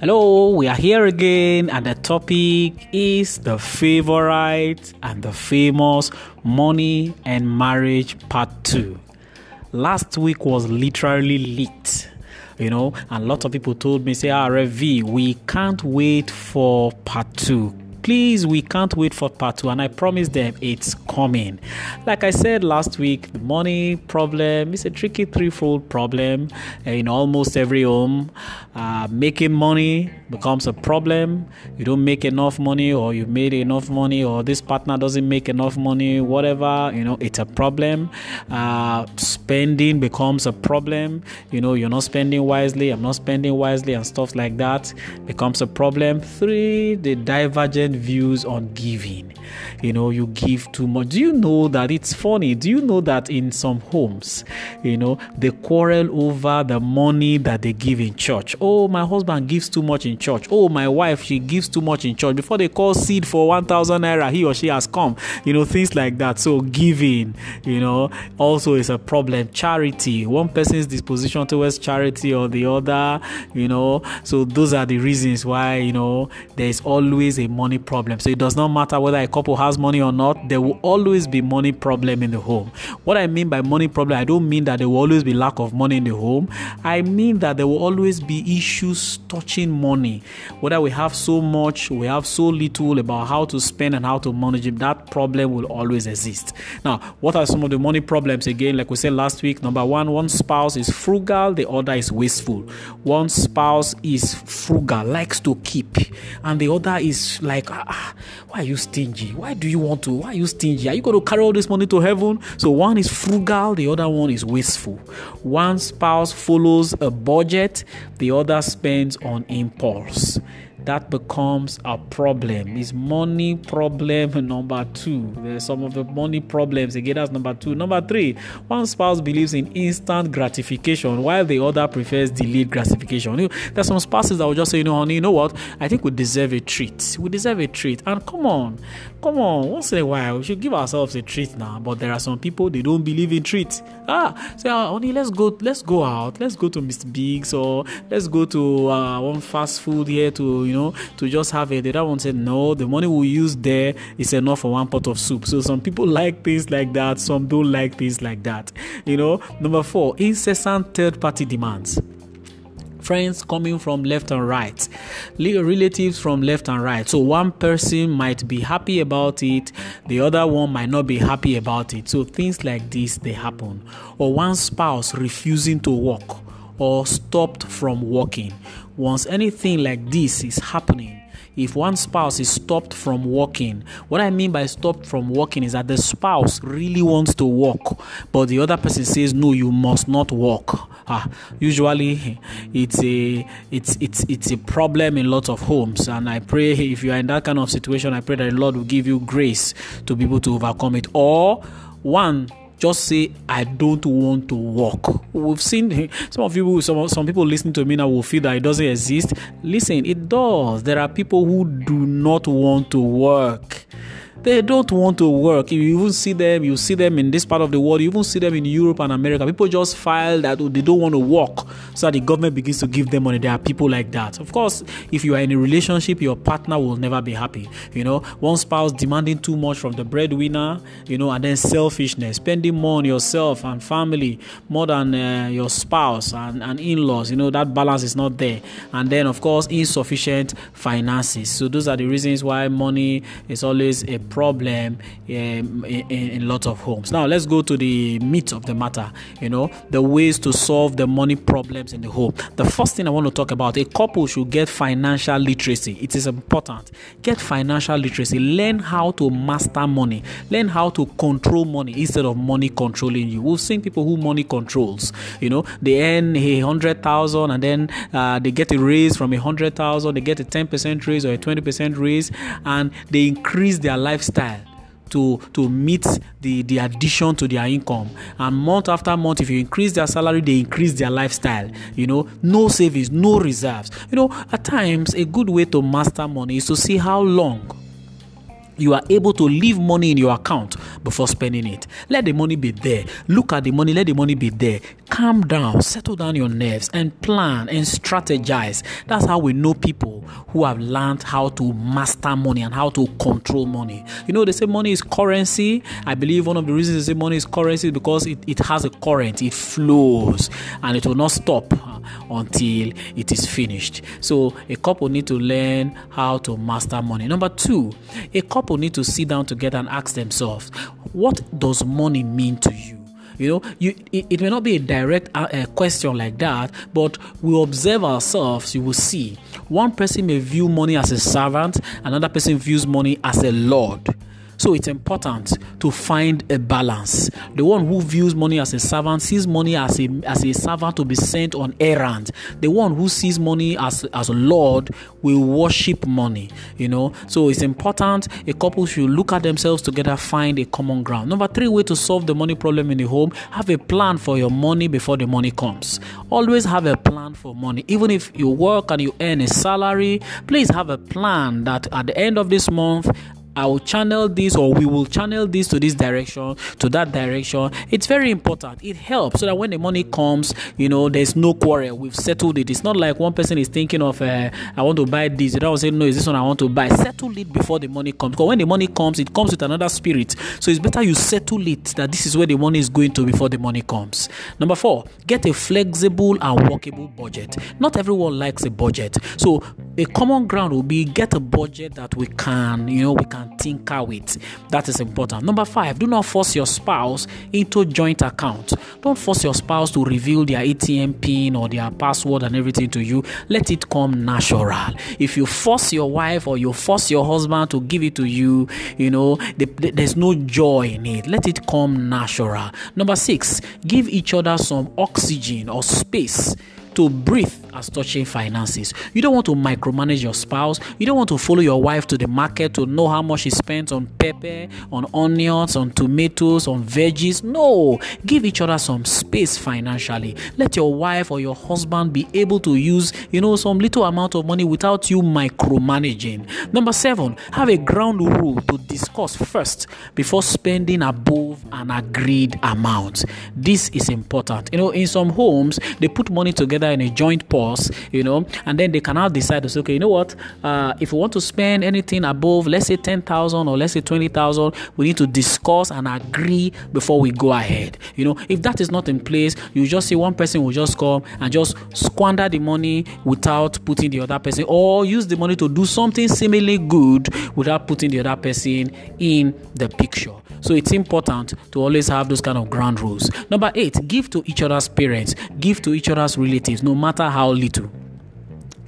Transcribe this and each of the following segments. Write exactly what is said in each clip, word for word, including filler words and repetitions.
Hello, we are here again, and the topic is the favorite and the famous money and marriage part two. Last week was literally lit, you know, and a lot of people told me, say, R F V, we can't wait for part two. Please, we can't wait for part two, and I promise them it's coming. Like I said last week, the money problem is a tricky threefold problem in almost every home. Uh, making money becomes a problem. You don't make enough money, or you made enough money, or this partner doesn't make enough money, whatever, you know, it's a problem. Uh, spending becomes a problem. You know, you're not spending wisely, I'm not spending wisely, and stuff like that becomes a problem. Three, the divergent views on giving. You know, you give too much. Do you know that it's funny? Do you know that in some homes, you know, they quarrel over the money that they give in church? Oh, my husband gives too much in church. Oh, my wife, she gives too much in church. Before they call seed for one thousand naira, he or she has come. You know, things like that. So giving, you know, also is a problem. Charity, one person's disposition towards charity or the other, you know. So those are the reasons why, you know, there is always a money problem. So it does not matter whether a couple has money or not, there will always be money problem in the home. What I mean by money problem, I don't mean that there will always be lack of money in the home. I mean that there will always be issues touching money. Whether we have so much, we have so little, about how to spend and how to manage it, that problem will always exist. Now, what are some of the money problems? Again, like we said last week, number one, one spouse is frugal, the other is wasteful. One spouse is frugal, likes to keep, and the other is like, ah, why are you stingy? Why do you want to? Why are you stingy? Are you going to carry all this money to heaven? So one is frugal, the other one is wasteful. One spouse follows a budget, the other spends on impulse. That becomes a problem. Is money problem number two. There's some of the money problems. Again, that's number two. Number three, one spouse believes in instant gratification while the other prefers delayed gratification. You know, there's some spouses that will just say, you know, honey, you know what? I think we deserve a treat. We deserve a treat. And come on, come on. Once in a while, we should give ourselves a treat now. But there are some people, they don't believe in treats. Ah, say, oh, honey, let's go, let's go out. Let's go to Mister Biggs, or let's go to uh, one fast food here to, you You know, to just have it. The other one said, no, the money we use there is enough for one pot of soup. So some people like things like that, some don't like things like that. You know, number four, incessant third-party demands. Friends coming from left and right, relatives from left and right. So one person might be happy about it, the other one might not be happy about it. So things like this, they happen. Or one spouse refusing to work or stopped from working. Once anything like this is happening, if one spouse is stopped from working, what I mean by stopped from working is that the spouse really wants to work, but the other person says, no, you must not work. Ah, usually it's a it's it's it's a problem in lots of homes, and I pray if you are in that kind of situation, I pray that the Lord will give you grace to be able to overcome it. Or one, just say, I don't want to work. We've seen some of you, some, some people listening to me now will feel that it doesn't exist. Listen, it does. There are people who do not want to work. They don't want to work. You even see them, you see them in this part of the world, you even see them in Europe and America. People just file that they don't want to work so that the government begins to give them money. There are people like that. Of course, if you are in a relationship, your partner will never be happy. You know, one spouse demanding too much from the breadwinner, you know, and then selfishness, spending more on yourself and family more than uh, your spouse and, and in-laws. You know, that balance is not there. And then, of course, insufficient finances. So those are the reasons why money is always a problem um, in, in a lot of homes. Now let's go to the meat of the matter, you know, the ways to solve the money problems in the home. The first thing I want to talk about, a couple should get financial literacy. It is important. Get financial literacy. Learn how to master money. Learn how to control money instead of money controlling you. We've seen people who money controls, you know, they earn a hundred thousand and then uh, they get a raise from a hundred thousand, they get a ten percent raise or a twenty percent raise, and they increase their life lifestyle to to meet the the addition to their income. And month after month, if you increase their salary, they increase their lifestyle. You know, no savings, no reserves. You know, at times a good way to master money is to see how long you are able to leave money in your account before spending it. Let the money be there. Look at the money. Let the money be there. Calm down. Settle down your nerves and plan and strategize. That's how we know people who have learned how to master money and how to control money. You know, they say money is currency. I believe one of the reasons they say money is currency is because it, it has a current. It flows and it will not stop until it is finished. So a couple need to learn how to master money. Number two, a couple need to sit down together and ask themselves, what does money mean to you? You know, you it, it may not be a direct uh, question like that, but we observe ourselves, you will see. One person may view money as a servant, another person views money as a lord. So it's important to find a balance. The one who views money as a servant sees money as a as a servant to be sent on errand. The one who sees money as as a lord will worship money. You know, so it's important a couple should look at themselves together, find a common ground. Number three, way to solve the money problem in the home: have a plan for your money before the money comes. Always have a plan for money. Even if you work and you earn a salary, please have a plan that at the end of this month, I will channel this, or we will channel this to this direction, to that direction. It's very important. It helps so that when the money comes, you know, there's no quarrel. We've settled it. It's not like one person is thinking of, uh, I want to buy this. The other one say, no, is this one I want to buy. Settle it before the money comes. Because when the money comes, it comes with another spirit. So it's better you settle it that this is where the money is going to before the money comes. Number four, get a flexible and workable budget. Not everyone likes a budget. So a common ground will be get a budget that we can, you know, we can tinker with. That is important. Number five, do not force your spouse into joint account. Don't force your spouse to reveal their A T M pin or their password and everything to you. Let it come natural. If you force your wife or you force your husband to give it to you, you know, the, the, there's no joy in it. Let it come natural. Number six, give each other some oxygen or space to breathe as touching finances. You don't want to micromanage your spouse. You don't want to follow your wife to the market to know how much she spends on pepper, on onions, on tomatoes, on veggies. No, give each other some space financially. Let your wife or your husband be able to use, you know, some little amount of money without you micromanaging. Number seven, have a ground rule to discuss first before spending above an agreed amount. This is important. You know, in some homes, they put money together in a joint purse, you know, and then they can now decide to say, okay, you know what, uh, if we want to spend anything above, let's say ten thousand or let's say twenty thousand, we need to discuss and agree before we go ahead. You know, if that is not in place, you just see one person will just come and just squander the money without putting the other person, or use the money to do something seemingly good without putting the other person in the picture. So it's important to always have those kind of ground rules. Number eight, give to each other's parents, give to each other's relatives, no matter how little.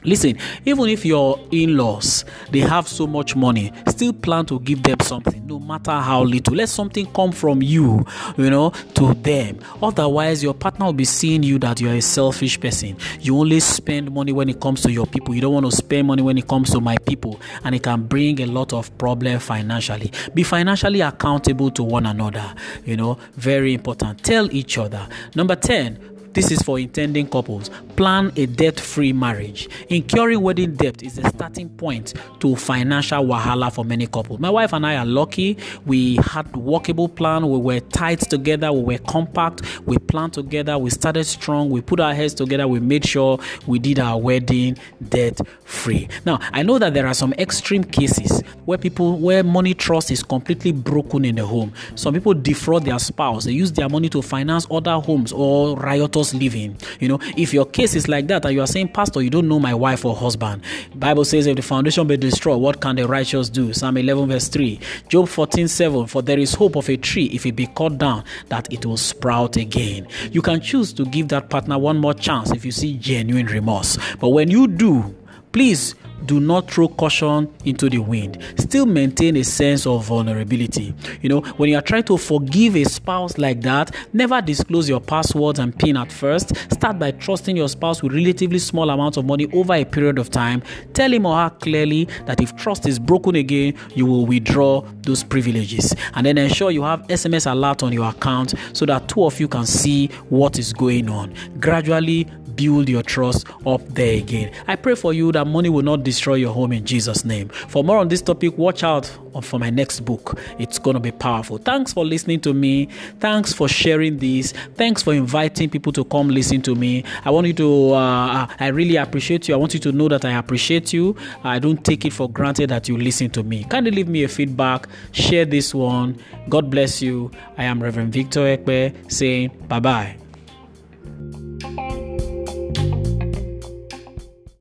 Listen, even if your in-laws, they have so much money, still plan to give them something, no matter how little. Let something come from you, you know, to them. Otherwise, your partner will be seeing you that you're a selfish person. You only spend money when it comes to your people. You don't want to spend money when it comes to my people. And it can bring a lot of problem financially. Be financially accountable to one another. You know, very important. Tell each other. Number ten, this is for intending couples. Plan a debt-free marriage. Incurring wedding debt is the starting point to financial wahala for many couples. My wife and I are lucky. We had a workable plan. We were tight together. We were compact. We planned together. We started strong. We put our heads together. We made sure we did our wedding debt-free. Now, I know that there are some extreme cases where people, where money trust is completely broken in the home. Some people defraud their spouse. They use their money to finance other homes or riotous living. You know, if your case is like that and you are saying, Pastor, you don't know my wife or husband. Bible says, if the foundation be destroyed, what can the righteous do? Psalm eleven verse three. Job fourteen seven. For there is hope of a tree, if it be cut down, that it will sprout again. You can choose to give that partner one more chance if you see genuine remorse. But when you do, please do not throw caution into the wind. Still maintain a sense of vulnerability. You know, when you are trying to forgive a spouse like that, never disclose your passwords and PIN at first. Start by trusting your spouse with relatively small amounts of money over a period of time. Tell him or her clearly that if trust is broken again, you will withdraw those privileges. And then ensure you have S M S alert on your account so that two of you can see what is going on. Gradually build your trust up there again. I pray for you that money will not destroy your home in Jesus' name. For more on this topic, watch out for my next book. It's going to be powerful. Thanks for listening to me. Thanks for sharing this. Thanks for inviting people to come listen to me. I want you to, uh, I really appreciate you. I want you to know that I appreciate you. I don't take it for granted that you listen to me. Kindly leave me a feedback. Share this one. God bless you. I am Reverend Victor Ekbe saying bye-bye.